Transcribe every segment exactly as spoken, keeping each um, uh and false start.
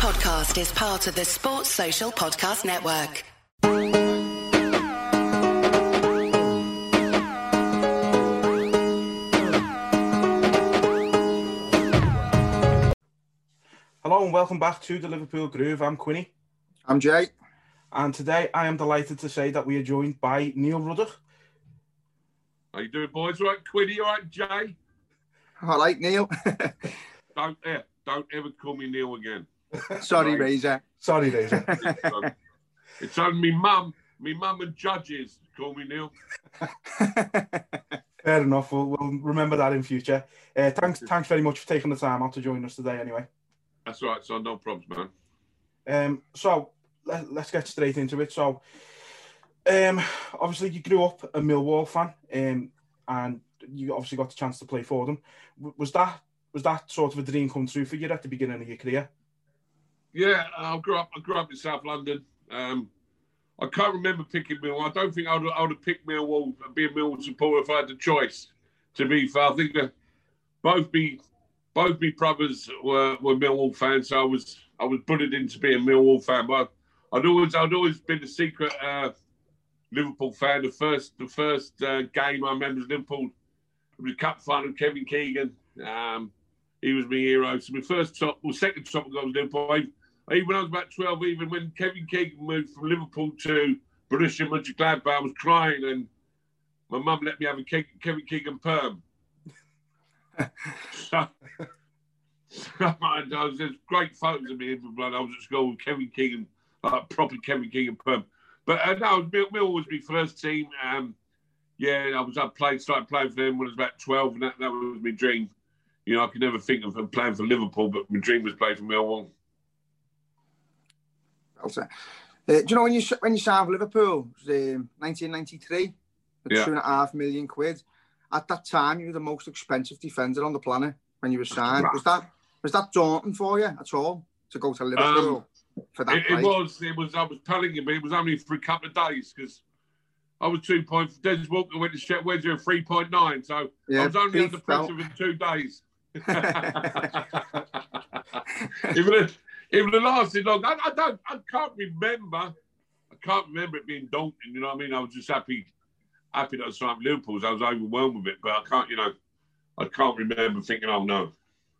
podcast is part of the Sports Social Podcast Network. Hello and welcome back to the Liverpool Groove. I'm Quinny. I'm Jay. And today I am delighted to say that we are joined by Neil Ruddock. How you doing, boys? All right, Quinny? All right, Jay? All right, Neil. Don't, eh, don't ever call me Neil again. Sorry, right. Razor. Sorry, Razor. It's only me mum. Me mum and judges call me Neil. Fair enough. We'll, we'll remember that in future. Uh, thanks Thanks very much for taking the time out to join us today anyway. That's right, so no problems, man. Um, so, let, let's get straight into it. So, um, obviously you grew up a Millwall fan um, and you obviously got the chance to play for them. Was that was that sort of a dream come true for you at the beginning of your career? Yeah, I grew up. I grew up in South London. Um, I can't remember picking Millwall. I don't think I would, I would have picked Millwall and be a Millwall supporter if I had the choice. To be fair, I think that both me, both me brothers were, were Millwall fans, so I was I was bullied into being a Millwall fan. But I'd always I'd always been a secret uh, Liverpool fan. The first the first uh, game I remember was Liverpool. It was a cup final. Kevin Keegan, um, he was my hero. So my first top, well, second top I got was Liverpool. Even when I was about twelve, even when Kevin Keegan moved from Liverpool to Borussia Mönchengladbach, I was crying and my mum let me have a Kevin Keegan perm. so, so I, I was, there's great photos of me in blood. I was at school with Kevin Keegan, like proper Kevin Keegan perm. But uh, no, Millwall was my first team. Um, yeah, I was I played, started playing for them when I was about twelve, and that, that was my dream. You know, I could never think of playing for Liverpool, but my dream was playing for Millwall. Uh, do you know when you when you signed Liverpool, it was, um, nineteen ninety-three, for yeah. two and a half million quid. At that time, you were the most expensive defender on the planet when you were signed. Right. Was that was that daunting for you at all to go to Liverpool um, for that? It, it was. It was. I was telling you, but it was only for a couple of days because I was two point. Des Walker went to Sheffield Wednesday at three point nine, so yeah, I was only under pressure in two days. Even. It would have lasted long. I, I don't. I can't remember. I can't remember it being daunting. You know what I mean? I was just happy, happy that I signed with Liverpool. I was overwhelmed with it, but I can't. You know, I can't remember thinking, "Oh no,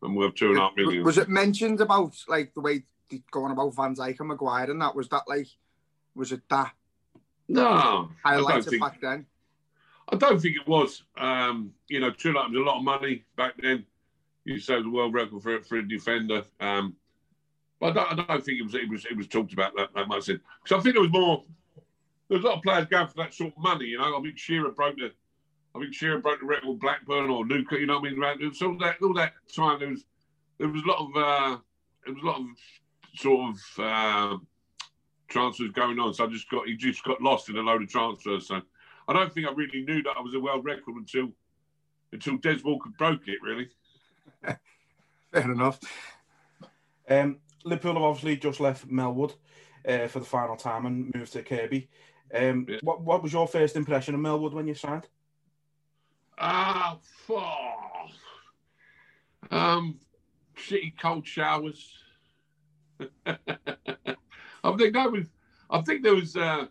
I'm worth two and a half million." Was it mentioned about like the way going about Van Dijk and Maguire and that? Was that like? Was it that? No, I liked it back then. I don't think it was. Um, you know, two and a half was a lot of money back then. You say the world record for for a defender. Um, I don't, I don't think it was it was it was talked about that, that much then. Because I think there was more. There was a lot of players going for that sort of money, you know. I think Shearer broke the, I think Shearer broke the record with Blackburn or Newcastle. You know what I mean? So all that all that time there was there was a lot of uh, there was a lot of sort of uh, transfers going on. So I just got he just got lost in a load of transfers. So I don't think I really knew that I was a world record until until Des Walker broke it. Really. Fair enough. Um. Liverpool have obviously just left Melwood uh, for the final time and moved to Kirby. Um, yeah. What what was your first impression of Melwood when you signed? Ah, uh, oh. um, shitty cold showers. I think that was. I think there was. Uh,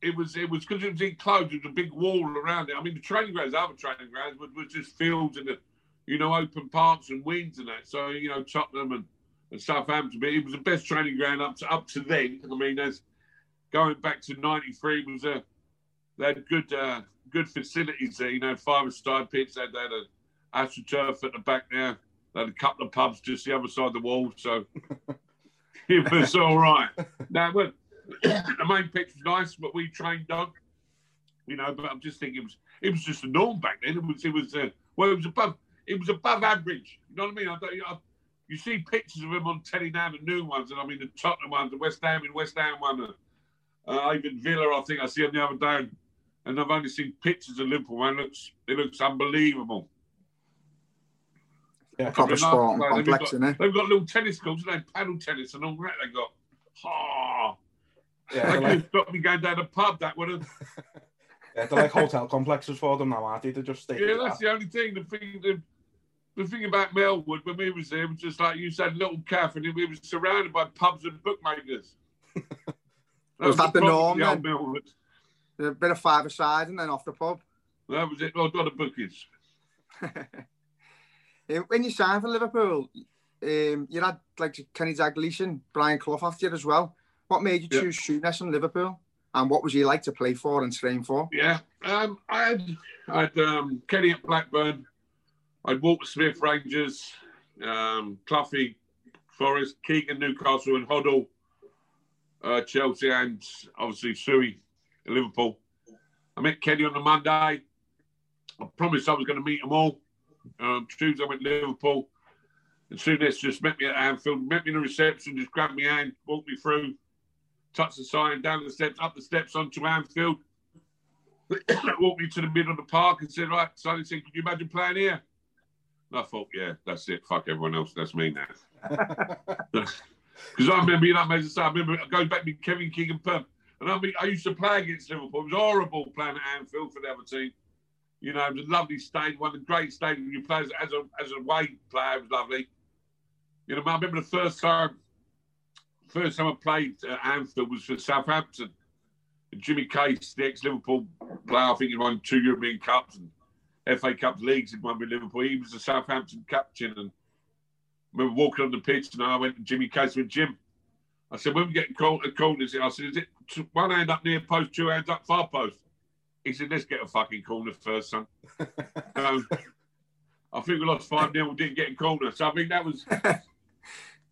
it was. It was because it was enclosed. There was a big wall around it. I mean, the training grounds, other training grounds, was, was just fields and the, you know, open parks and wings and that. So you know, Tottenham and. And Southampton, but it was the best training ground up to up to then. I mean, as going back to ninety-three, was a they had good uh, good facilities there. You know, five-a-star pitch. They had, they had an astroturf at the back there. They had a couple of pubs just the other side of the wall, so it was all right. Now, well, the main pitch was nice, but we trained on. You know, but I'm just thinking it was it was just the norm back then. It was it was uh, well, it was above it was above average. You know what I mean? I don't. I, You see pictures of him on telly now, the new ones, and I mean the Tottenham ones, the West Ham and West Ham one, uh, even Villa. I think I see him the other day, and I've only seen pictures of Liverpool. Man, it looks it looks unbelievable. Yeah, proper sport and complex, isn't it? They've got little tennis courts, and they paddle tennis and all that. They got, ha! Oh, yeah, they like, stopped me going down the pub. That would have. Yeah, they're like hotel complexes for them now, aren't they? They just stay. Yeah, that's that. The only thing. The thing. The, the thing about Melwood when we was there was just like you said, little calf, and we were surrounded by pubs and bookmakers. That was, was that the norm? The old Melwood. A bit of five-a-side and then off the pub. That was it. Well, got the bookies. When you signed for Liverpool, um, you had like Kenny Dalglish and Brian Clough after you as well. What made you choose yeah. Souness and Liverpool? And what was he like to play for and train for? Yeah, um, I had, I had um, Kenny at Blackburn. I'd Walter Smith, Rangers, um, Cloughy, Forest, Keegan, Newcastle, and Hodgle, uh, Chelsea, and obviously Suey, Liverpool. I met Kenny on the Monday. I promised I was going to meet them all. Um, Tuesday I went to Liverpool, and Souness just met me at Anfield, met me in the reception, just grabbed my hand, walked me through, touched the sign, down the steps, up the steps onto Anfield, walked me to the middle of the park and said, right, Sonny said, could you imagine playing here? And I thought, yeah, that's it, fuck everyone else, that's me now. Because I remember, you know, I remember going back to Kevin Keegan Perm, and I, mean, I used to play against Liverpool. It was horrible playing at Anfield for the other team. You know, it was a lovely stadium, one of the great stadiums you played as a as a away player. It was lovely. You know, I remember the first time, first time I played at Anfield was for Southampton. And Jimmy Case, the ex-Liverpool player, I think he won two European Cups and F A Cup leagues in one with Liverpool. He was the Southampton captain, and I remember walking on the pitch, and I went to Jimmy Case with Jim. I said, when we get called, called is it? I said, is it one hand up near post, two hands up far post? He said, let's get a fucking corner first, son. um, I think we lost five nil, we didn't get a corner. So I think that was that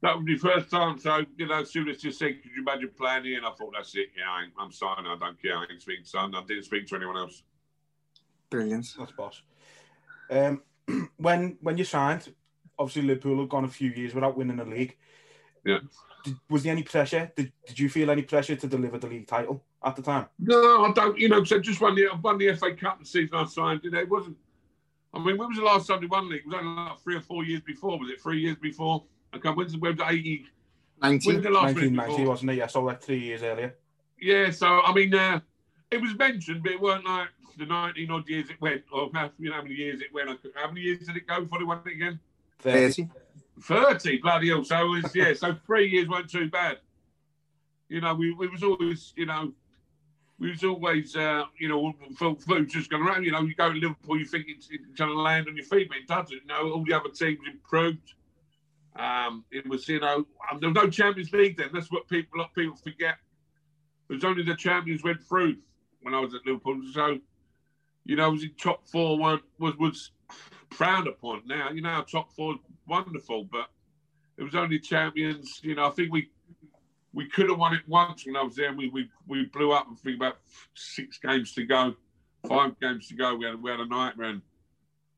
was the first time. So, you know, Souness just said, could you imagine playing here? And I thought, that's it. Yeah, I ain't, I'm signing. I don't care. I ain't speaking to son. I didn't speak to anyone else. Brilliant. That's boss. Um, when, when you signed, obviously Liverpool had gone a few years without winning the league. Yeah. Did, was there any pressure? Did, did you feel any pressure to deliver the league title at the time? No, I don't. You know, because I just won the, I won the F A Cup the season I signed. You know, it wasn't... I mean, when was the last time we won the league? It was only like three or four years before. Was it three years before? Okay, when's the... When's the eighty... nineteen, when's the last nineteen ninety, wasn't it? Yeah, so like three years earlier. Yeah, so, I mean, uh, it was mentioned, but it weren't like the nineteen-odd years it went, or how, you know, how many years it went. How many years did it go before they won it again? thirty. thirty, bloody hell. So, it was, yeah, so three years weren't too bad. You know, we, we was always, you know, we was always, uh, you know, felt food just going around. You know, you go to Liverpool, you think it's, it's going to land on your feet, but it doesn't. You know, all the other teams improved. Um, it was, you know, there was no Champions League then. That's what people, a lot of people forget. It was only the champions went through when I was at Liverpool. So, you know, I was in top four, was, was, was frowned upon now. You know, top four is wonderful, but it was only champions. You know, I think we we could have won it once when I was there. And we, we we blew up. I think about six games to go, five games to go. We had we had a night run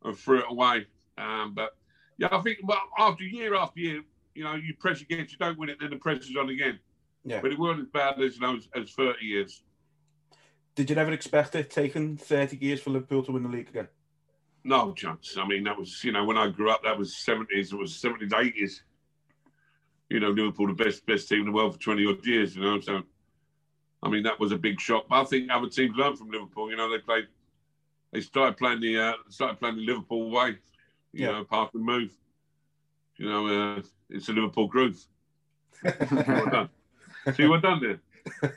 and threw it away. Um, but yeah, I think well, after year after year, you know, you press again. If you don't win it, then the pressure's on again. Yeah. But it wasn't as bad as you know as, as thirty years. Did you never expect it taking thirty years for Liverpool to win the league again? No chance. I mean, that was, you know, when I grew up, that was seventies. It was seventies, eighties. You know, Liverpool, the best best team in the world for twenty-odd years, you know. So, I mean, that was a big shock. But I think other teams learned from Liverpool. You know, they played, they started playing the uh, started playing the Liverpool way, you yeah. know, pass and move. You know, uh, it's a Liverpool groove. Well done. See what done there?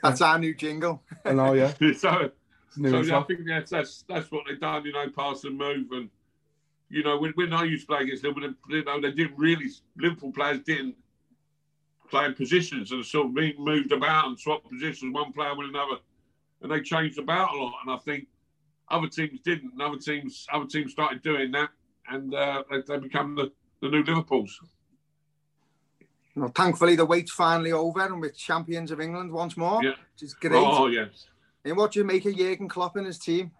That's our new jingle. I know, yeah. so, So yeah, I think that's, that's that's what they've done, you know, pass and move. And, you know, when, when I used to play against Liverpool, you know, they didn't really, Liverpool players didn't play in positions and sort of being moved about and swapped positions, one player with another. And they changed about a lot. And I think other teams didn't. And other teams other teams started doing that. And uh, they, they become the, the new Liverpools. Well, thankfully, the wait's finally over and we're champions of England once more, yeah. Which is great. Oh, yes. And what do you make of Jürgen Klopp and his team?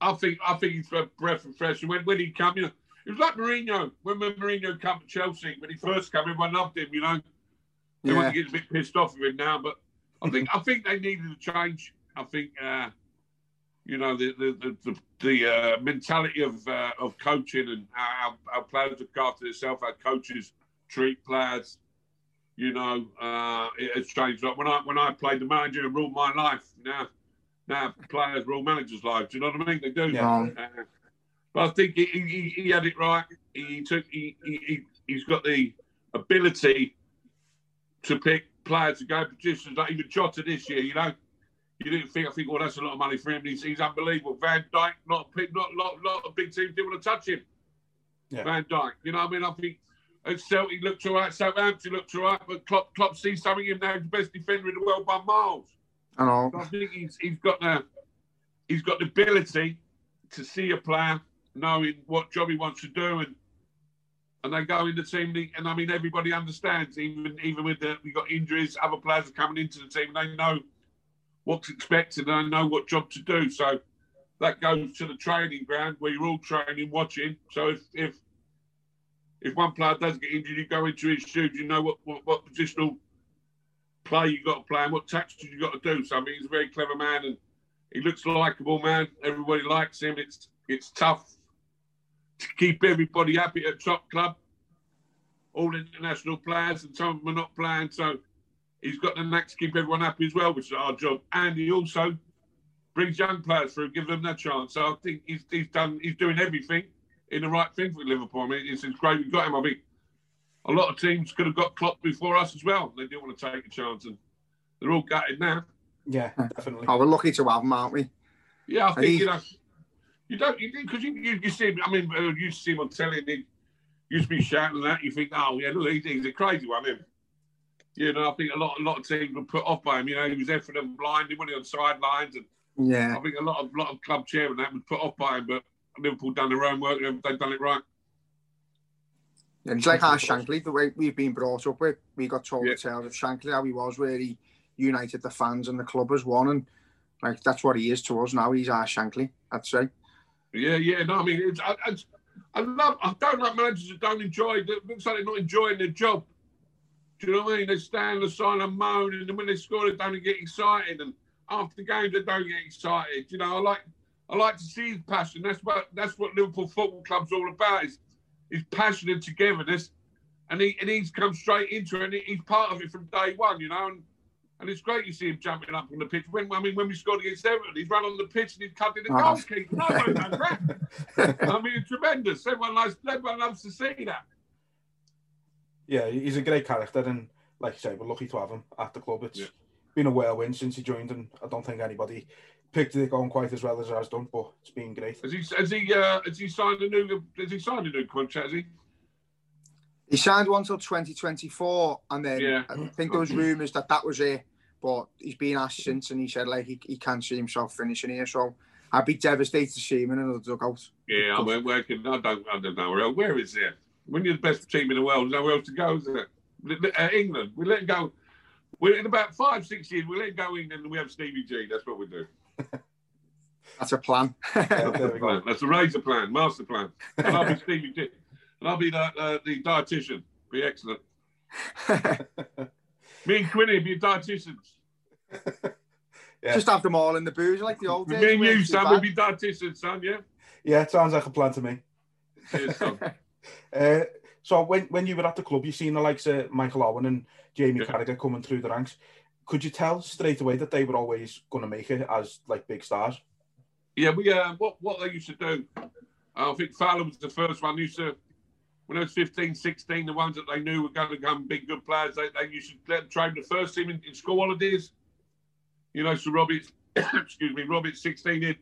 I think I think he's a breath of fresh air. When, when he come, you know, it was like Mourinho. When, when Mourinho came to Chelsea, when he first came, everyone loved him, you know. Everyone yeah. gets a bit pissed off with him now, but I think I think they needed a change. I think, uh, you know, the the the, the uh, mentality of uh, of coaching and how our players look after themselves, our coaches treat players. You know, uh, it has changed. Like when I when I played, the manager ruled my life. Now. Now players rule managers' lives. Do you know what I mean? They do. Yeah. Uh, But I think he, he, he had it right. He took. He, he he's got the ability to pick players to go positions like even Jota this year. You know, you didn't think. I think, well, that's a lot of money for him. He's, he's unbelievable. Van Dijk, not a big, not lot, lot of big teams didn't want to touch him. Yeah. Van Dijk. You know what I mean? I think. And Celtic looked all right, Southampton looked all right, but Klopp, Klopp sees something in him now. He's the best defender in the world by miles. I know. So I think he's, he's got the he's got the ability to see a player, knowing what job he wants to do, and and they go in the team. And I mean, everybody understands. Even even with the we got injuries, other players are coming into the team. And they know what's expected, and they know what job to do. So that goes to the training ground where you're all training, watching. So if if If one player does get injured, you go into his shoes. You know what, what, what positional play you got to play and what tactics you got to do. So I mean, he's a very clever man, and he looks a likeable man. Everybody likes him. It's it's tough to keep everybody happy at top club. All international players, and some of them are not playing. So he's got the knack to keep everyone happy as well, which is our job. And he also brings young players through, give them that chance. So I think he's he's done he's doing everything in the right thing for Liverpool. I mean, it's great we got him. I think a lot of teams could have got Klopp before us as well. They didn't want to take a chance, and they're all gutted now. Yeah, definitely. Oh, we're lucky to have him, aren't we? Yeah, I and think, he... you know, you don't, because you, you, you, you see him, I mean, you used to see him on telly, and he used to be shouting that, you think, oh, yeah, look, he's a crazy one, him. You know, I think a lot, a lot of teams were put off by him. You know, he was there for them blind, he wasn't on sidelines, and yeah. I think a lot of, lot of club chairmen that was put off by him, but Liverpool done their own work, they've done it right. Yeah, it's like our Shankly, the way we've been brought up with. We got told yeah. the tales of Shankly, how he was, where he united the fans and the club as one, and like that's what he is to us now. He's our Shankly, I'd say. Yeah, yeah, no, I mean, it's, I, it's, I love, I don't like managers that don't enjoy, it looks like they're not enjoying their job. Do you know what I mean? They stand aside and moan, and when they score, they don't get excited, and after games, they don't get excited. You know, I like... I like to see his passion. That's what that's what Liverpool Football Club's all about. Is his passion and togetherness, and he and he's come straight into it. And he's part of it from day one, you know. And and it's great you see him jumping up on the pitch. When I mean, when we scored against Everton, he's run on the pitch and he's cutting the oh. goalkeeper. No, no, no, I mean, tremendous. Everyone loves everyone loves to see that. Yeah, he's a great character, and like you say, we're lucky to have him at the club. It's yeah. been a whirlwind since he joined, and I don't think anybody picked it on quite as well as it has done, but it's been great. Has he has he uh, has he signed a new has he signed a new contract? Has he? He signed one till twenty twenty-four, and then yeah. I think there was rumours that that was it. But he's been asked since, and he said like he, he can't see himself finishing here. So I'd be devastated to see him in another dugout. Yeah, I went working. I don't. I don't know where else. Where is it? When you're the best team in the world, there's nowhere else to go. Is it? Uh, England. We let him go. We're in about five, six years. We let him go England, and we have Stevie G. That's what we do. That's a plan. Yeah, that's, a plan. that's a razor plan, master plan. And I'll be Stevie G, and I'll be the, uh, the dietitian. Be excellent. Me and Quinny be dietitians. Yeah. Just have them all in the booze like the old days. Me and you, Sam, we'll be dietitians, Sam. Yeah. Yeah, it sounds like a plan to me. Cheers, Sam. uh, so when when you were at the club, you seen the likes of Michael Owen and Jamie yeah. Carragher coming through the ranks. Could you tell straight away that they were always going to make it as like big stars? Yeah, we uh, what what they used to do. I think Fowler was the first one. Used to when I was fifteen, sixteen, the ones that they knew were going to become big, good players. They they used to let them train the first team in, in school holidays. You know, so Robbie, excuse me, Robbie, sixteen, he'd,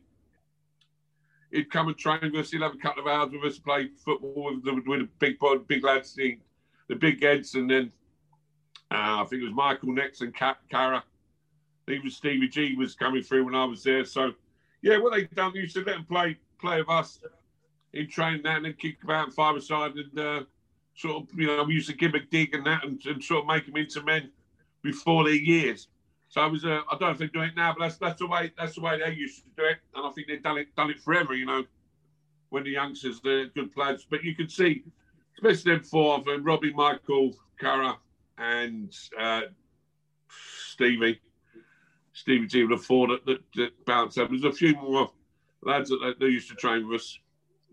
he'd come and train with us. He'd have a couple of hours with us, play football with the, with the big big lads, the, the big heads, and then. Uh, I think it was Michael next and Cat Cara. Even Stevie G was coming through when I was there. So, yeah, what they done, they used to let them play, play with us in training that and then kick about and five aside and uh, sort of, you know, we used to give a dig and that and, and sort of make them into men before their years. So I was, uh, I don't know if they do it now, but that's that's the way that's the way they used to do it, and I think they've done it done it forever, you know, when the youngsters, they're good players. But you could see, especially them four of them, Robbie, Michael, Cara, and uh, Stevie, Stevie G would afford it that, that bounced up. There's a few more lads that they, they used to train with us,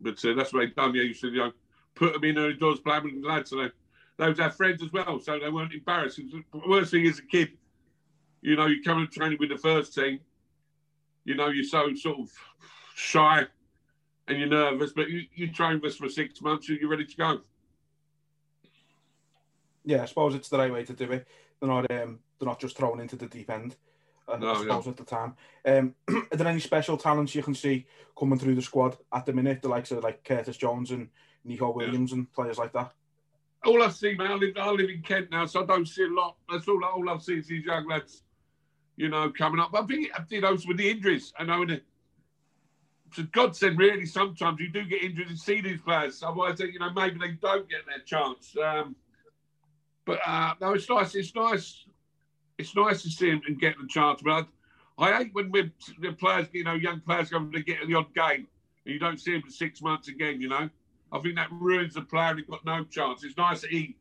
but uh, that's what they've done. They used to, you know, put them in early doors, play with the lads, so they, they was our friends as well, so they weren't embarrassed. The worst thing as a kid, you know, you come and train with the first team, you know, you're so sort of shy and you're nervous, but you, you train this for six months and you're ready to go. Yeah, I suppose it's the right way to do it. They're not um, they're not just thrown into the deep end. And no, I suppose yeah. at the time. Um, are there any special talents you can see coming through the squad at the minute, the likes of like Curtis Jones and Nico Williams yeah. and players like that? All I see, man, I live, I live in Kent now, so I don't see a lot. That's all. All I've seen is these young lads, you know, coming up. But I think you know, with the injuries, I know. And to God said, really, sometimes you do get injured and see these players. Otherwise, you know, maybe they don't get their chance. Um, but uh, no, it's nice. It's nice. It's nice to see them and get the chance. But I, I hate when we're the players, you know, young players come to get the odd game and you don't see them for six months again. You know. I think that ruins the player. He's got no chance. It's nice that he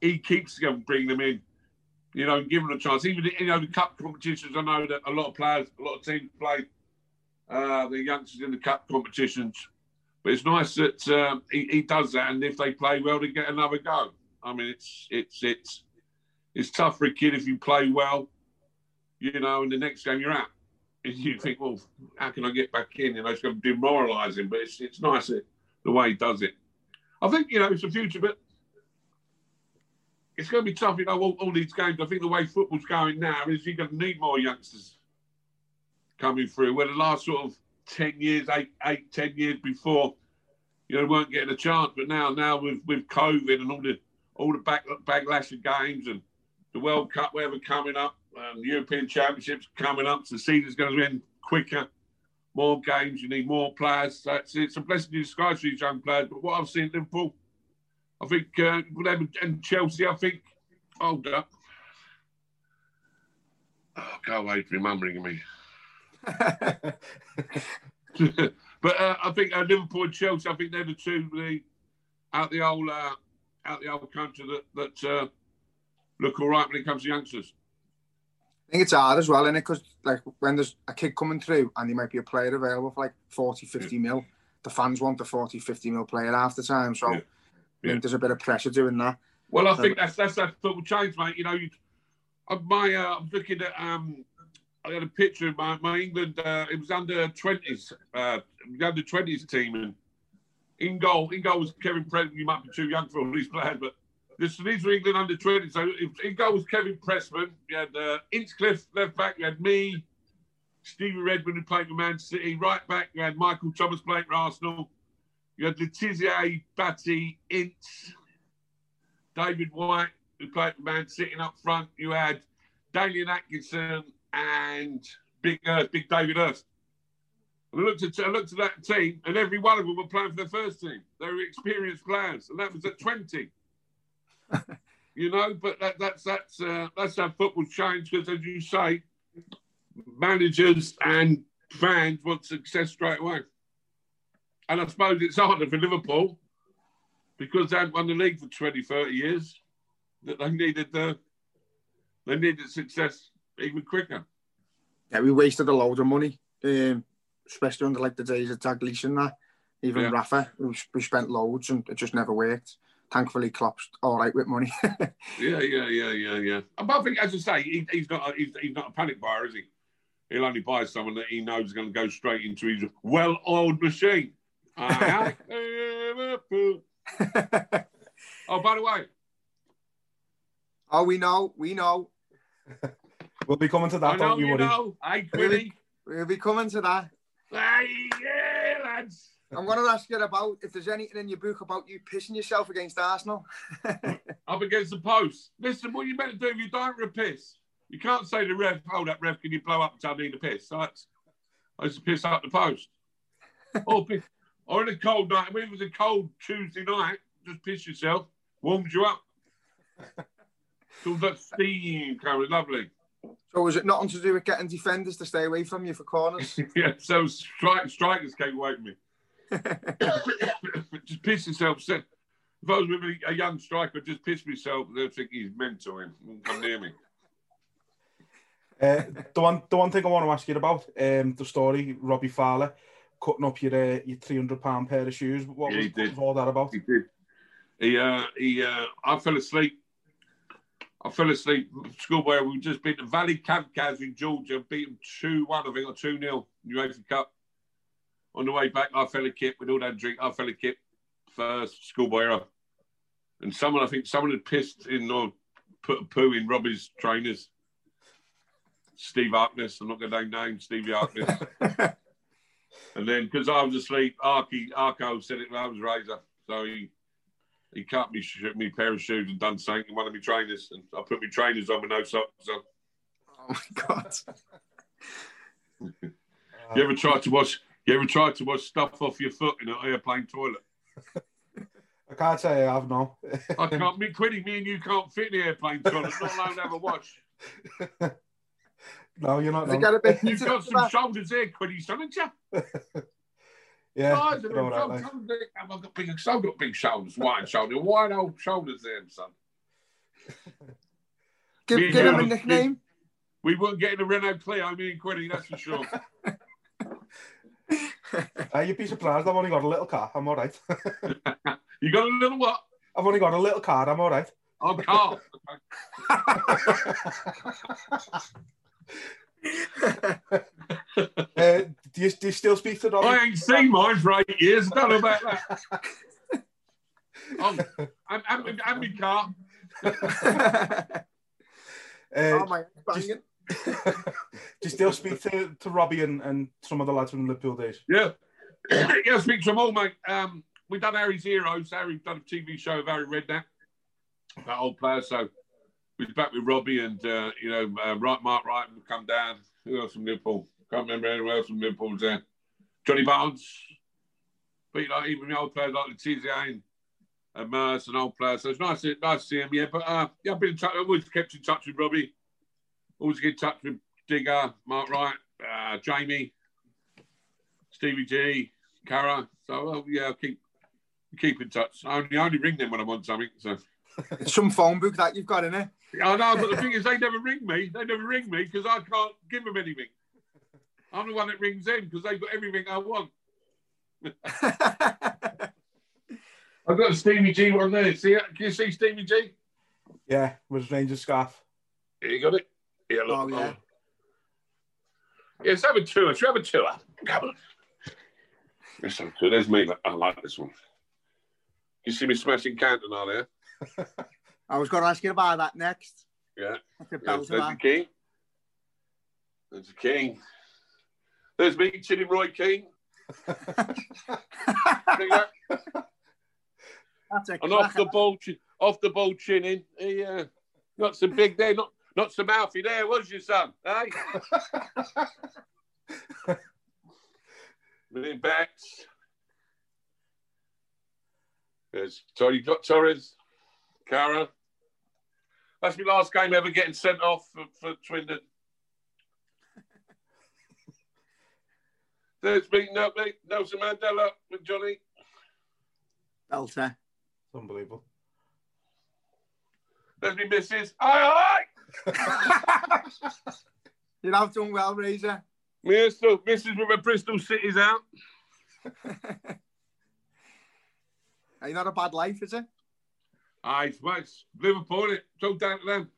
he keeps them, bring them in, you know, and give them a chance. Even you know the cup competitions. I know that a lot of players, a lot of teams play uh, the youngsters in the cup competitions. But it's nice that um, he, he does that. And if they play well, they get another go. I mean, it's it's it's it's tough for a kid if you play well, you know, and the next game you're out. And you think, well, how can I get back in? You know, it's going to demoralise him. But it's it's nice that. The way he does it. I think, you know, it's the future, but it's going to be tough, you know, all, all these games. I think the way football's going now is you're going to need more youngsters coming through. Where the last sort of ten years, eight, eight, ten years before, you know, they weren't getting a chance. But now, now with, with COVID and all the all the back, backlash of games and the World Cup, whatever, coming up, um, the European Championships coming up, so the season's going to end quicker. More games, you need more players. So it's, it's a blessing in disguise for these young players. But what I've seen at Liverpool, I think, uh, and Chelsea, I think, hold up. Oh, go away for remembering me. But uh, I think uh, Liverpool and Chelsea, I think they're the two the, out the old uh, out the old country that, that uh, look all right when it comes to youngsters. I think it's hard as well, isn't it? Because like, when there's a kid coming through and there might be a player available for like forty, fifty mil, the fans want the forty, fifty mil player half the time. So yeah. Yeah. I think there's a bit of pressure doing that. Well, I um, think that's that's that football change, mate. You know, you, my uh, I'm looking at, um, I had a picture of my, my England, uh, it was under twenties, uh, under twenties team. And in goal, in goal was Kevin Pressman. You might be too young for all these players, but. This, these were England under twenty. So in goal was Kevin Pressman. You had uh, Inchcliffe left back. You had me, Stevie Redmond, who played for Man City. Right back, you had Michael Thomas playing for Arsenal. You had Letizia, Batty, Ince, David White, who played for Man City and up front. You had Dalian Atkinson and Big Earth, Big David Hurst. I looked at I looked at that team, and every one of them were playing for the first team. They were experienced players, and that was at twenty. You know, but that, that's that's uh, that's how football changed because, as you say, managers and fans want success straight away. And I suppose it's harder for Liverpool because they hadn't won the league for twenty, thirty years. That they needed the uh, they needed success even quicker. Yeah, we wasted a load of money, um, especially under like the days of Dalglish and that. Even yeah. Rafa, we, we spent loads and it just never worked. Thankfully, Klopp's all right with money. yeah, yeah, yeah, yeah, yeah. But I think, as I say, he, he's not a, he's, he's not a panic buyer, is he? He'll only buy someone that he knows is going to go straight into his well-oiled machine. Uh, oh, by the way. Oh, we know, we know. We'll be coming to that, I know, don't you, you know. Hey, Quilly. We'll be coming to that. Hey, yeah, lads. I'm going to ask you about if there's anything in your book about you pissing yourself against Arsenal. Up against the post. Listen, what you meant to do if you don't a piss? You can't say to the ref, hold up, ref, can you blow up until I need a piss? So that's, I used to piss out the post. or, piss, or in a cold night, I mean, if it was a cold Tuesday night, just piss yourself, warms you up. It's all that steam coming, lovely. So was it nothing to do with getting defenders to stay away from you for corners? Yeah, so stri- strikers came away from me. Just piss yourself. If I was with a young striker, just piss myself. They'll think he's mental. He won't come near me. Uh, the one, the one thing I want to ask you about, um, the story Robbie Fowler cutting up your uh, your three hundred pound pair of shoes. What, yeah, was, what was all that about? He did. He, uh, he. Uh, I fell asleep. I fell asleep. Schoolboy. We just beat the Valley Cavcavs in Georgia. Beat them two one. I think or two nil. UEFA Cup. On the way back, I fell a kip. We'd all had a drink. I fell a kip for schoolboy error. And someone, I think someone had pissed in or put a poo in Robbie's trainers. Steve Harkness. I'm not going to name names. Stevie Harkness. And then, because I was asleep, Arky, Arco said it when I was razor. So he he cut me, me pair of shoes and done something in one of my trainers. And I put my trainers on with no socks on. Oh, my God. You ever tried to wash... You ever tried to wash stuff off your foot in an airplane toilet? I can't say I have, no. I can't. Me quitting, me and you can't fit in the airplane toilet. Not allowed to have a wash. No, you're not. Be, You've got some about... shoulders here, Quiddy, haven't you? Yeah. No, I've right, got big, I've got big shoulders, wide shoulders, wide old shoulders there, son. Give, give him a nickname. We, we weren't getting a Renault Clio, me and Quiddy, that's for sure. Uh, you'd be surprised, I've only got a little car, I'm all right. You got a little what? I've only got a little car, I'm all right. Oh, car. uh, do, you, do you still speak to Robbie? I ain't seen mine for eight years, I don't know about that. Oh, I'm, I'm, I'm in car. uh, oh, my banging. Do you still speak to, to Robbie and, and some of the lads from the Liverpool days? Yeah. Yeah, I speak to them all, mate. Um, we've done Harry's Heroes. Harry done a T V show of Harry Redknapp, that old player. So we're back with Robbie and, uh, you know, uh, right, Mark Wright would come down. Who else from Liverpool? Can't remember anyone else from Liverpool was there. Johnny Barnes. But, you know, even the old players like Letizia and, and Murs and old players. So it's nice to, nice to see him, yeah. But uh, yeah, I've been in touch, I've always kept in touch with Robbie. Always get in touch with Digger, Mark Wright, uh, Jamie, Stevie G, Carragher. So, well, yeah, I'll keep, keep in touch. I only, I only ring them when I want something. So. It's some phone book that you've got in there. I know, but the thing is, they never ring me. They never ring me because I can't give them anything. I'm the one that rings them because they've got everything I want. I've got a Stevie G one there. See, can you see Stevie G? Yeah, with Rangers scarf. Yeah, you got it. Yeah, look, oh, yeah. Oh. Yes, have a tour. Should we have a tour? Come on. Let's have a tour. There's me. I like this one. You see me smashing Cantona there? I was going to ask you about that next. Yeah. That's yeah there's the king. There's the king. There's me, chilling Roy Keane. That's a and off the ball, off the ball chinning. He, uh, not so big there, not. Not so mouthy there, was you, son? Hey? Within backs. There's, so you got Torres, Cara. That's my last game ever getting sent off for, for Swindon. There's me, no, me, Nelson Mandela with Johnny. Belter. Unbelievable. There's me, missus. Aye, aye! You'd have done well, Razor. Yes, so Missus with a Bristol City's out. Ain't not a bad life, is it? Aye, it's, well, it's Liverpool, it's all down to them.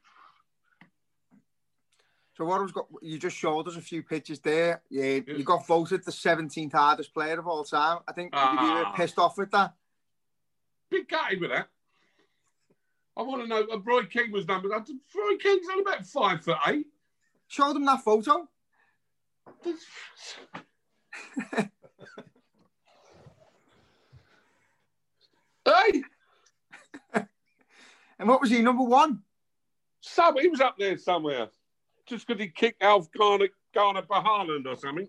So what I've got, you just showed us a few pictures there. Yeah, you, yeah. you got voted the seventeenth hardest player of all time. I think ah. you were pissed off with that. Big gutted with that. I want to know what Roy Keane was number. Roy Keane's only about five foot eight. Show them that photo. Hey! And what was he, number one? Some, he was up there somewhere. Just because he kicked Alf Garner, Garner by Haaland or something.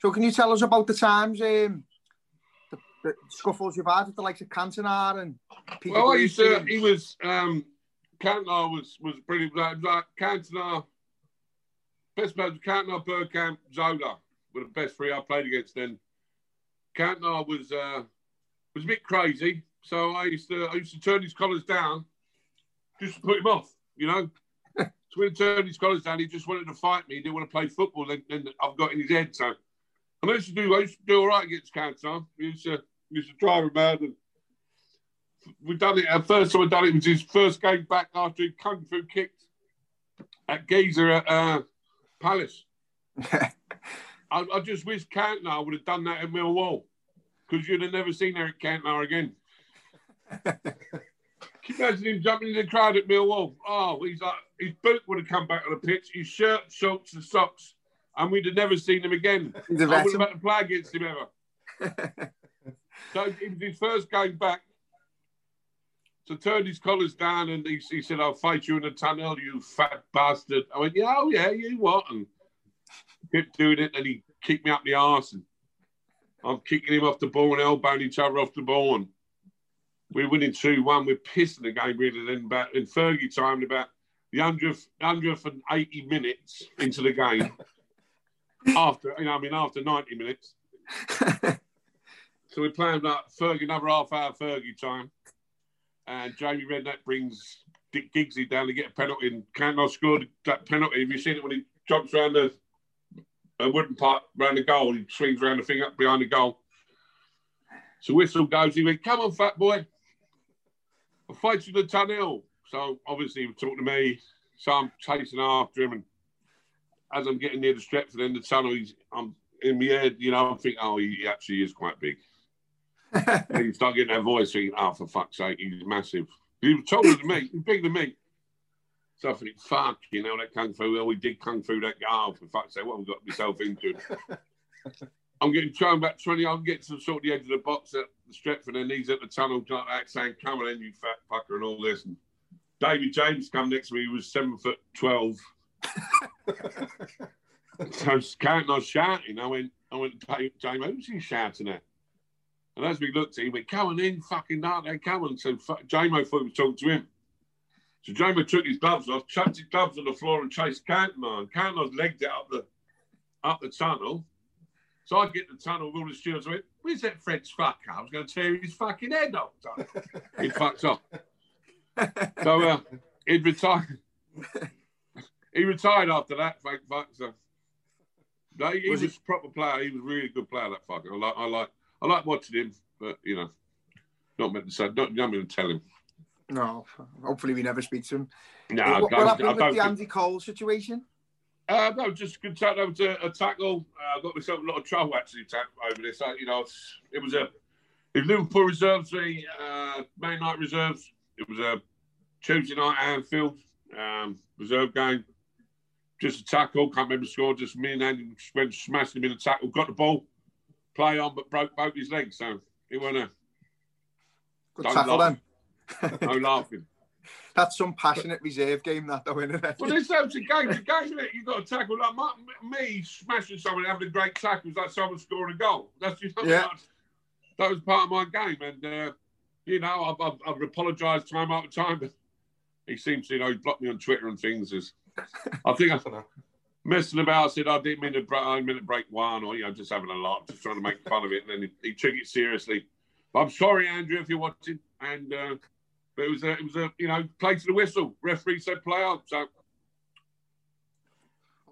So can you tell us about the times... Um... The scuffles you've had with the likes of Cantona and Peter well, Bruce, I used to, he was um, Cantona was was brilliant. Like, like Cantona, best man, Cantona, Bergkamp, Zola were the best three I played against. Then Cantona was uh, was a bit crazy, so I used to I used to turn his collars down just to put him off, you know. So when he turned his collars down, he just wanted to fight me. He didn't want to play football. Then, then I've got in his head, so and I used to do I used to do all right against Cantona. He used to. We used to drive him out and we done it. Our first time I done it was his first game back after he kung fu kicked at Giza at uh, Palace. I, I just wish Cantona would have done that at Millwall, because you'd have never seen Eric Cantona again. Can you imagine him jumping in the crowd at Millwall? Oh, he's like, his boot would have come back on the pitch, his shirt, shorts and socks, and we'd have never seen him again. I wouldn't have had to play against him ever. So it was his first game back. So turned his collars down and he, he said, I'll fight you in the tunnel, you fat bastard. I went, yeah, oh yeah, you what? And kept doing it, and he kicked me up the arse. And I'm kicking him off the ball and elbowing each other off the ball. And we're winning two one. We're pissing the game, really. Then about, in Fergie time, about the one hundredth and eighty minutes into the game, after, you know, I mean, after ninety minutes. So we're playing like Fergie, another half hour Fergie time. And Jamie Redknapp brings Dick Giggsy down to get a penalty, and Cantona scored that penalty. Have you seen it when he jumps around the a wooden pipe around the goal? He swings around the thing up behind the goal. So whistle goes. He went, "Come on, fat boy, I'll fight you in the tunnel." So obviously he was talking to me. So I'm chasing after him, and as I'm getting near the Stretford end of the tunnel, he's, I'm in my head, you know, I'm thinking, "Oh, he actually is quite big." And you start getting that voice thinking, oh, for fuck's sake, he's massive. He was taller than me, he's bigger than me. So I think, fuck, you know, that kung fu, well, we did kung fu that guy, oh, for fuck's sake, what have we got myself into? I'm getting thrown back twenty, I'm getting to sort of the edge of the box at the Stretford, and he's at the tunnel like that, saying, come on in, you fat fucker, and all this. And David James come next to me, he was seven foot twelve. So I was counting, I was shouting. I went, I went, James, who's he shouting at? And as we looked at him, we went, come on in, fucking not there, come on. So J-Mo thought we were talking to him. So J-Mo took his gloves off, chucked his gloves on the floor and chased Cantona. And Cantona's legged it up the, up the tunnel. So I get the tunnel with all the stewards. I went, where's that French fucker? I was going to tear his fucking head off. He fucked off. So uh, he'd retired. He retired after that, thank fuck. So. No, he was, he was a proper player. He was a really good player, that fucker. I like, I like. I like watching him, but, you know, not meant to say, not, not meant to tell him. No, hopefully we never speak to him. No, what, what happened I with don't the Andy think... Cole situation? Uh, no, just good tackle. That was a, a tackle. I uh, got myself a lot of trouble, actually, over this. I, you know, it was a it was Liverpool reserves, the uh, Man United reserves. It was a Tuesday night at Anfield, um, reserve game. Just a tackle, can't remember the score, just me and Andy went smashing him in a tackle, got the ball. Play on, but broke both his legs, so he won't have. Good tackle laugh. Then. No laughing. That's some passionate reserve game, that though, isn't it? Well, this sounds a game, a game, isn't it? You've got to tackle. Like me smashing someone, having a great tackle, is like someone scoring a goal. That's just yeah. That was part of my game, and uh, you know, I've, I've, I've apologised time after time, but he seems to, you know, he blocked me on Twitter and things. As I think I don't know. Messing about, I said I didn't mean to break, I meant to break one, or, you know, just having a laugh, just trying to make fun of it. And then he, he took it seriously. But I'm sorry, Andrew, if you're watching. And uh, but it was a, it was a, you know, play to the whistle. Referee said play on. So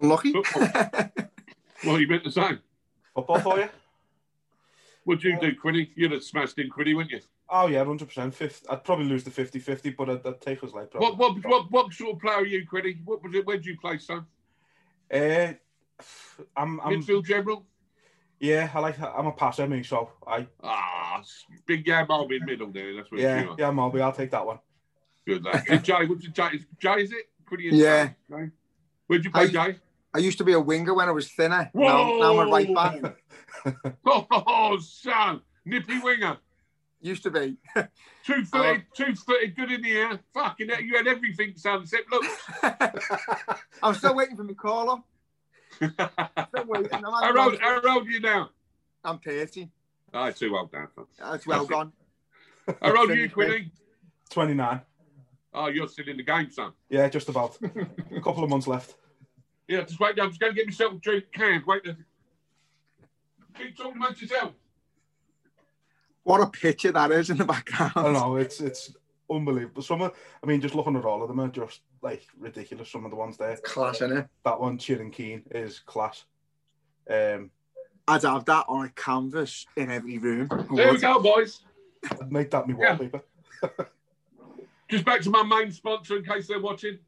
unlucky. Well, you meant the same. Football for you. What'd you uh, do, Quinny? You'd have smashed in Quinny, wouldn't you? Oh yeah, hundred percent. I'd probably lose the fifty-fifty, but I'd, I'd take us like. Probably. What what what what sort of player are you, Quinny? What was it? Where did you play, son? Uh, I'm, I'm midfield general. Yeah, I like that. I'm a passer, me, so I. Ah, big yeah, Mulby in middle there. That's what. Yeah, you yeah, Mulby. I'll take that one. Good luck. Jay, what's your Jay? Jay, is it? Yeah. Jay? Where'd you play, I, Jay? I used to be a winger when I was thinner. Whoa! Now, now I'm a right back. Oh, son, nippy winger. Used to be. Two footed, oh. two footed, good in the air. Fucking hell, you had everything, son, except look. I'm still waiting for my caller. Still waiting. I'm how, old, how old are you now? I'm thirty. Oh, too old now. That's well That's gone. It. How old are you, Quinny? twenty-nine. Oh, you're still in the game, son. Yeah, just about. A couple of months left. Yeah, just wait. I'm just going to get myself a drink. Can wait. To... Keep talking about yourself. What a picture that is in the background. I know, it's it's unbelievable. Some of, I mean, just looking at all of them are just, like, ridiculous, some of the ones there. It's class, isn't it? That one, Shearer and Keane, is class. Um, I'd have that on a canvas in every room. There we go, boys. I'd make that me wallpaper. Yeah. Just back to my main sponsor in case they're watching.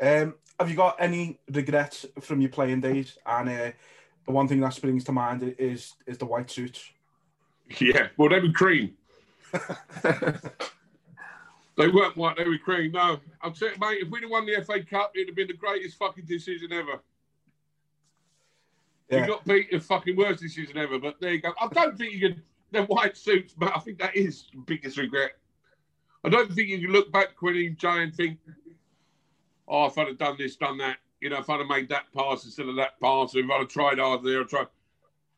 um, have you got any regrets from your playing days? And uh, the one thing that springs to mind is is the white suits. Yeah, well, they were cream. They weren't white, they were cream. No, I'm saying, mate, if we'd have won the F A Cup, it'd have been the greatest fucking decision ever. Yeah. You got beat the fucking worst decision ever, but there you go. I don't think you can... They're white suits, but I think that is the biggest regret. I don't think you can look back when you try and think, oh, if I'd have done this, done that, you know, if I'd have made that pass instead of that pass, or if I'd have tried harder there, I'd try.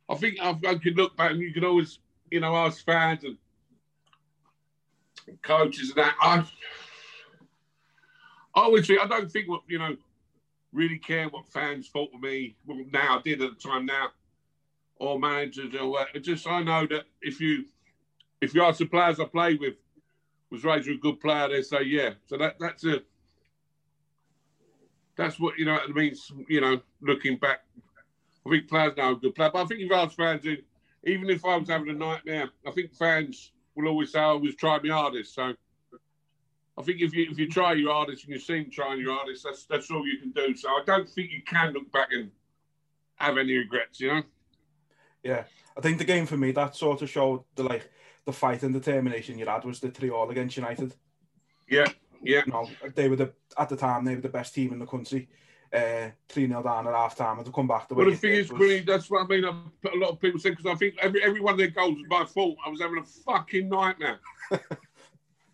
I think I could look back and you can always, you know, ask fans and coaches and that. I, I always think, I don't think, what you know, really care what fans thought of me. Well, now, I did at the time now, or managers or whatever. Just I know that if you, if you ask the players I played with, was raised with a good player, they say yeah. So that that's a, that's what, you know, it means, you know, looking back. I think players now are a good player, but I think if you ask fans, even if I was having a nightmare, I think fans will always say, I always try my hardest. So I think if you if you try your hardest and you seem trying your hardest, that's that's all you can do. So I don't think you can look back and have any regrets, you know? Yeah. I think the game for me that sort of showed the like the fight and determination you had was the three all against United. Yeah, yeah. You know, they were the at the time they were the best team in the country. Uh, three nil down at half time and to come back the way. Well, the thing is, really, that's what I mean. I, a lot of people say, because I think every every one of their goals was my fault. I was having a fucking nightmare.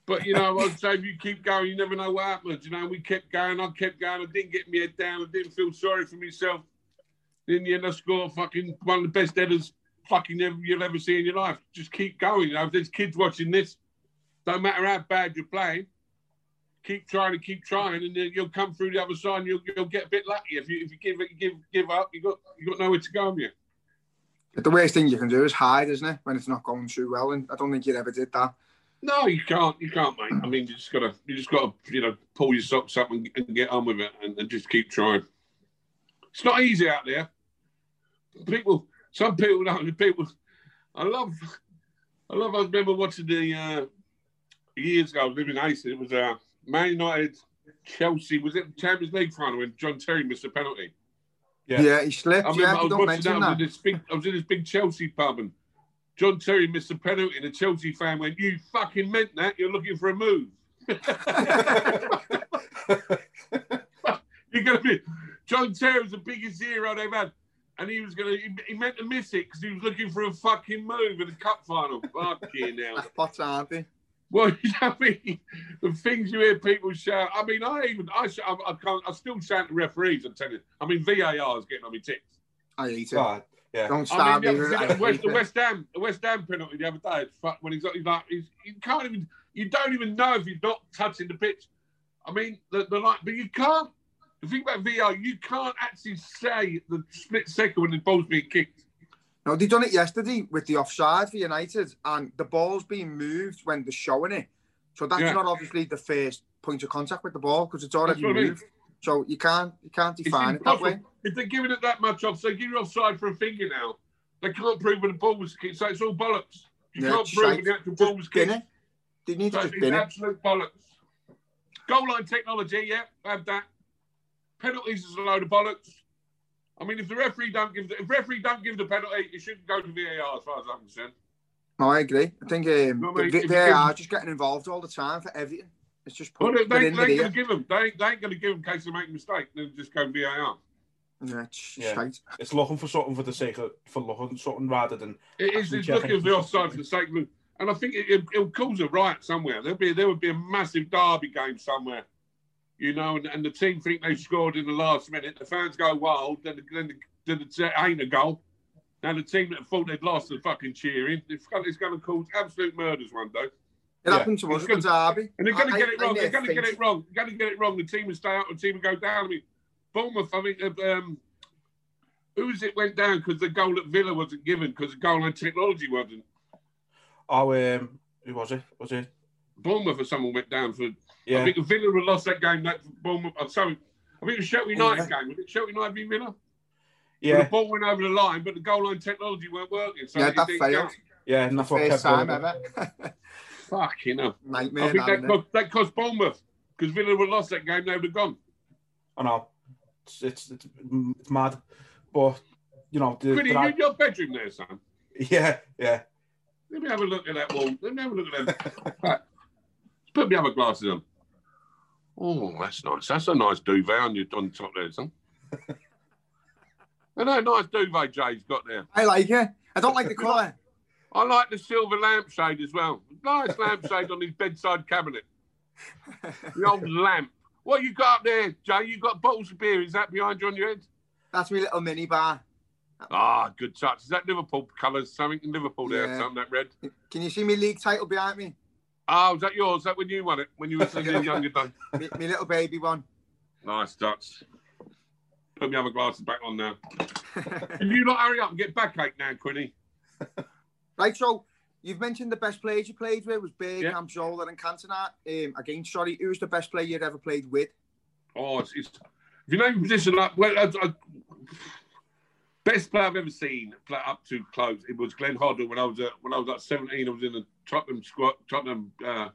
But you know, I'd say if you keep going, you never know what happens. You know, we kept going. I kept going. I didn't get my head down. I didn't feel sorry for myself. In the end, I scored fucking one of the best headers fucking ever you'll ever see in your life. Just keep going. You know, if there's kids watching this, don't matter how bad you're playing, keep trying and keep trying, and then you'll come through the other side and you'll, you'll get a bit lucky. If you if you give you give give up, you got you got nowhere to go on you. But the worst thing you can do is hide, isn't it? When it's not going too well, and I don't think you ever did that. No, you can't, you can't, mate. I mean, you just gotta you just gotta you know pull your socks up and, and get on with it, and, and just keep trying. It's not easy out there. People, some people don't. People, I love, I love. I remember watching the uh, years ago. I was living in Ace. It was a. Uh, Man United, Chelsea, was it the Champions League final when John Terry missed a penalty? Yeah, yeah he slipped. I remember yeah, I was watching that. that. I, was in this big, I was in this big Chelsea pub and John Terry missed a penalty and the Chelsea fan went, you fucking meant that, you're looking for a move. You're going to be... John Terry was the biggest hero they've had and he was going to... He, he meant to miss it because he was looking for a fucking move in the cup final. Fucking hell. That's pots, aren't they? Well, you know what I mean? The things you hear people shout. I mean, I even, I, I, I can't, I still shout to referees, I'm telling you. I mean, V A R is getting on my tits. I eat it. Oh, yeah. Don't stop me. The West, the West Ham, the West Ham penalty the other day, fuck, when he's, he's like, he's, you can't even, you don't even know if he's not touching the pitch. I mean, the, the like, but you can't, the thing about V A R, you can't actually say the split second when the ball's being kicked. No, they done it yesterday with the offside for United, and the ball's being moved when they're showing it. So that's yeah. not obviously the first point of contact with the ball because it's already moved. I mean. So you can't you can't define it that way. If they're giving it that much off, so give you offside for a finger now. They can't prove when the ball was kicked, so it's all bollocks. You yeah, can't prove when the actual ball was kicked. They need so to it's absolute bollocks. Goal line technology, yeah, have that. Penalties is a load of bollocks. I mean, if the referee don't give the if referee don't give the penalty, it shouldn't go to V A R as far as I'm concerned. No, I agree. I think um, no, mate, the, they are just getting involved all the time for everything. It's just put, well, they, they, they ain't going to give them. They, they ain't going to give them in case they make a mistake. They'll just go to V A R. Yeah, it's yeah. Straight. It's looking for something for the sake of for looking something rather than it is. It's looking for the offside for the sake of. And I think it, it, it'll cause a riot somewhere. There'll be there would be a massive derby game somewhere. You know, and, and the team think they've scored in the last minute. The fans go wild. Then, the, then, the, then the, it ain't a goal. Now the team that thought they'd lost are fucking cheering. It's, it's going to cause absolute murders one day. It yeah. happened to us at the derby. And they're going to get it wrong. They're going to get it wrong. They're going to get it wrong. The team will stay up. The team will go down. I mean, Bournemouth, I mean, um, who was it went down because the goal at Villa wasn't given because the goal on technology wasn't? Oh, um, who was it? Was it? Bournemouth or someone went down for... Yeah. I think Villa had lost that game. That Bournemouth, I'm sorry, I think it was Shelby United yeah. game. Was it Shelby United v Villa? Yeah. Well, the ball went over the line, but the goal line technology weren't working. So yeah, that failed. Yeah, and that's what kept time ever. Fucking hell. Nightmare. I think that, that cost Bournemouth because Villa had lost that game. They would have gone. I know. it's it's, it's mad. But you know, the, Quinny, you in your bedroom there, son? Yeah, yeah. Let me have a look at that one. Let me have a look at that. Right. Put me other glasses on. Oh, that's nice. That's a nice duvet on your on top there, son. And that nice duvet Jay's got there. I like it. I don't like the colour. I like the silver lampshade as well. Nice lampshade on his bedside cabinet. The old lamp. What you got up there, Jay? You got bottles of beer. Is that behind you on your head? That's my little mini bar. Ah, good touch. Is that Liverpool colours? Something in Liverpool there, yeah. Something that red. Can you see me league title behind me? Oh, is that yours? Is that when you won it? When you were singing younger day? Me, me little baby one. Nice touch. Put me other glasses back on now. Can you lot hurry up and get backache now, Quinny? Right, so you've mentioned the best players you played with was Bergkamp, Zola, and Cantona. Um, again, sorry, who's the best player you'd ever played with? Oh, it's, it's if you know your position up. Well, I, I, best player I've ever seen play up to close. It was Glenn Hoddle when I was uh, when I was like seventeen. I was in the Tottenham squad, Tottenham uh,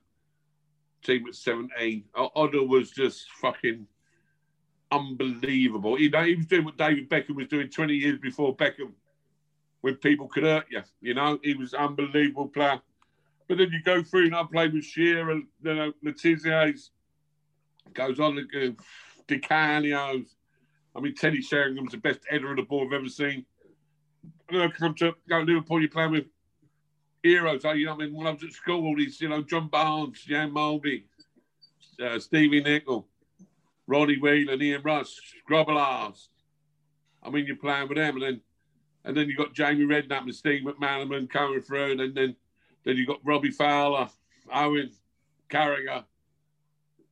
team at seventeen. Hoddle was just fucking unbelievable. You know, he was doing what David Beckham was doing twenty years before Beckham, when people could hurt you. You know, he was an unbelievable player. But then you go through, and I played with Shearer, you know, Letizier's, goes on, uh, Di Canio's. I mean, Teddy Sheringham's the best header of the ball I've ever seen. I mean, I come to go to Liverpool, you're playing with heroes. You know what I mean? When I was at school, all these, you know, John Barnes, Jan Mouldy, uh, Stevie Nicol, Ronnie Whelan, Ian Rush, Grobbelaars. I mean, you're playing with them. And then and then you've got Jamie Redknapp and Steve McManaman coming through. And then, then, then you've got Robbie Fowler, Owen, Carragher,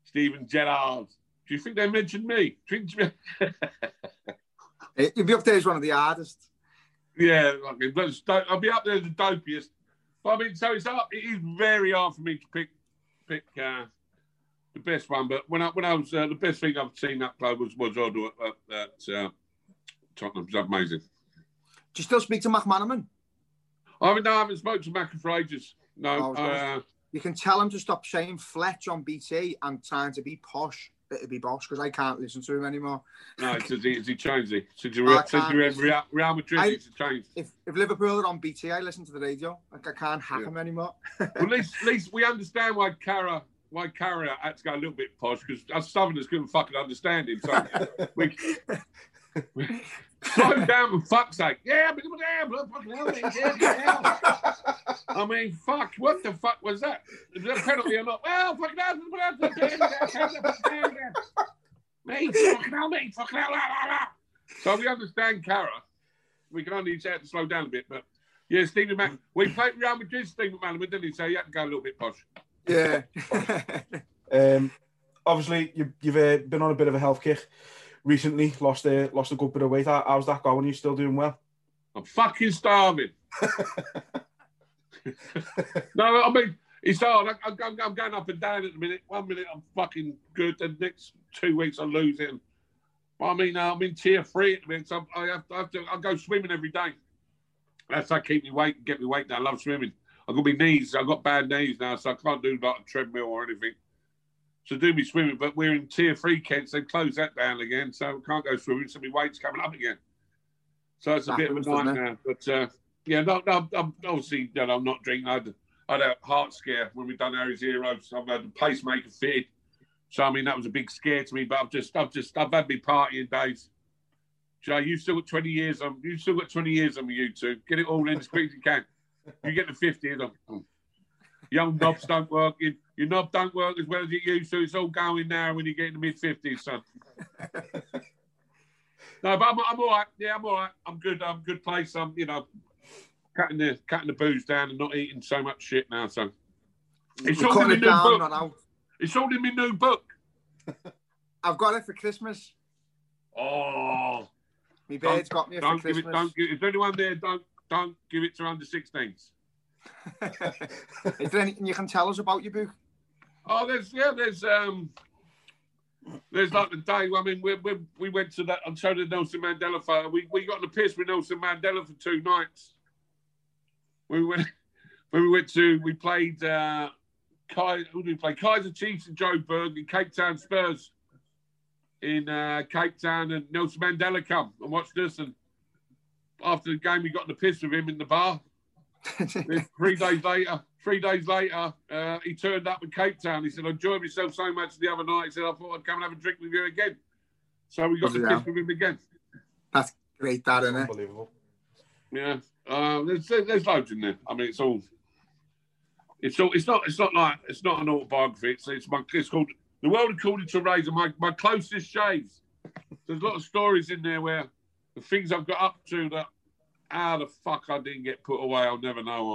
Stephen Gerrard. Do you think they mentioned me? You'll be up there as one of the hardest. Yeah, I'll be up there as the dopiest. But I mean, so it's hard. It is very hard for me to pick pick uh, the best one. But when I when I was uh, the best thing I've seen up play was was Odo at, at uh, Tottenham. It was amazing. Do you still speak to McManaman? I mean, no, I haven't spoken to Mac for ages. No, oh, uh, you can tell him to stop saying Fletch on B T and trying to be posh. It'll be boss because I can't listen to him anymore. No, since he, he changed it. Since he was Real, Real Madrid, I, it's changed. If, if Liverpool are on B T, I listen to the radio. Like, I can't hack yeah. him anymore. Well, at least, at least we understand why Cara, why Cara had to go a little bit posh because us Southerners couldn't fucking understand him. So we, we slow down for fuck's sake. Yeah, but I mean, fuck, what the fuck was that? Is that a penalty or not? Well, fucking hell, mate, fucking hell, mate, fucking hell. So we understand Cara. We can only say to slow down a bit, but yeah, Steve McManaman. We played Real Madrid, Steve McManaman, didn't he? So you had to go a little bit posh. Yeah. um, obviously, you, you've uh, been on a bit of a health kick recently, lost a, lost a good bit of weight. How, how's that going? Are you still doing well? I'm fucking starving. No, I mean, it's hard. I'm, I'm, I'm going up and down at the minute. One minute I'm fucking good, the next two weeks I lose it. I mean, I'm in tier three at the minute, so I have to, I have to I go swimming every day. That's how I keep me weight and get me weight down. I love swimming. I've got my knees, I've got bad knees now, so I can't do like a treadmill or anything. So do me swimming, but we're in tier three, Kent, so they've closed that down again, so I can't go swimming, so my weight's coming up again. So it's a that bit of a nightmare, but... Uh, Yeah, no, no, I'm, obviously, no, I'm not drinking. I had, I had a heart scare when we done Harry's Heroes. I've had a pacemaker fitted. So, I mean, that was a big scare to me. But I've just, I've just, I've had me partying days. Joe, you've still got twenty years on, you've still got twenty years on you two. Get it all in as quick as you can. You get the fifty. Young knobs don't work. Your, your knob don't work as well as it used to. It's all going now when you get in the mid fifties, son. No, but I'm, I'm all right. Yeah, I'm all right. I'm good. I'm good place. I'm, you know... Cutting the cutting the booze down and not eating so much shit now, so it's all in my new book. It's all in my new book. I've got it for Christmas. Oh, my bird's got me it for Christmas. It, don't give, if anyone there, don't don't give it to under sixteens. Is there anything you can tell us about your book? Oh, there's yeah, there's um, there's like the day. I mean, we we, we went to that. I'm showing the Nelson Mandela photo. We we got on the piss with Nelson Mandela for two nights. We went, when we went to, we played, uh, Kai, who did we play? Kaiser Chiefs and Joburg and Cape Town Spurs. in uh, Cape Town, and Nelson Mandela come and watched us. And after the game, we got the piss with him in the bar. three days later, three days later, uh, he turned up in Cape Town. He said, "I enjoyed myself so much the other night." He said, "I thought I'd come and have a drink with you again." So we got the piss with him again. That's great, that, isn't it? Unbelievable. Yeah, uh, there's there's loads in there. I mean, it's all, it's all, it's not, it's not like it's not an autobiography. It's it's, my, it's called The World According to Razor. My my closest shaves. There's a lot of stories in there where the things I've got up to that how the fuck I didn't get put away, I'll never know,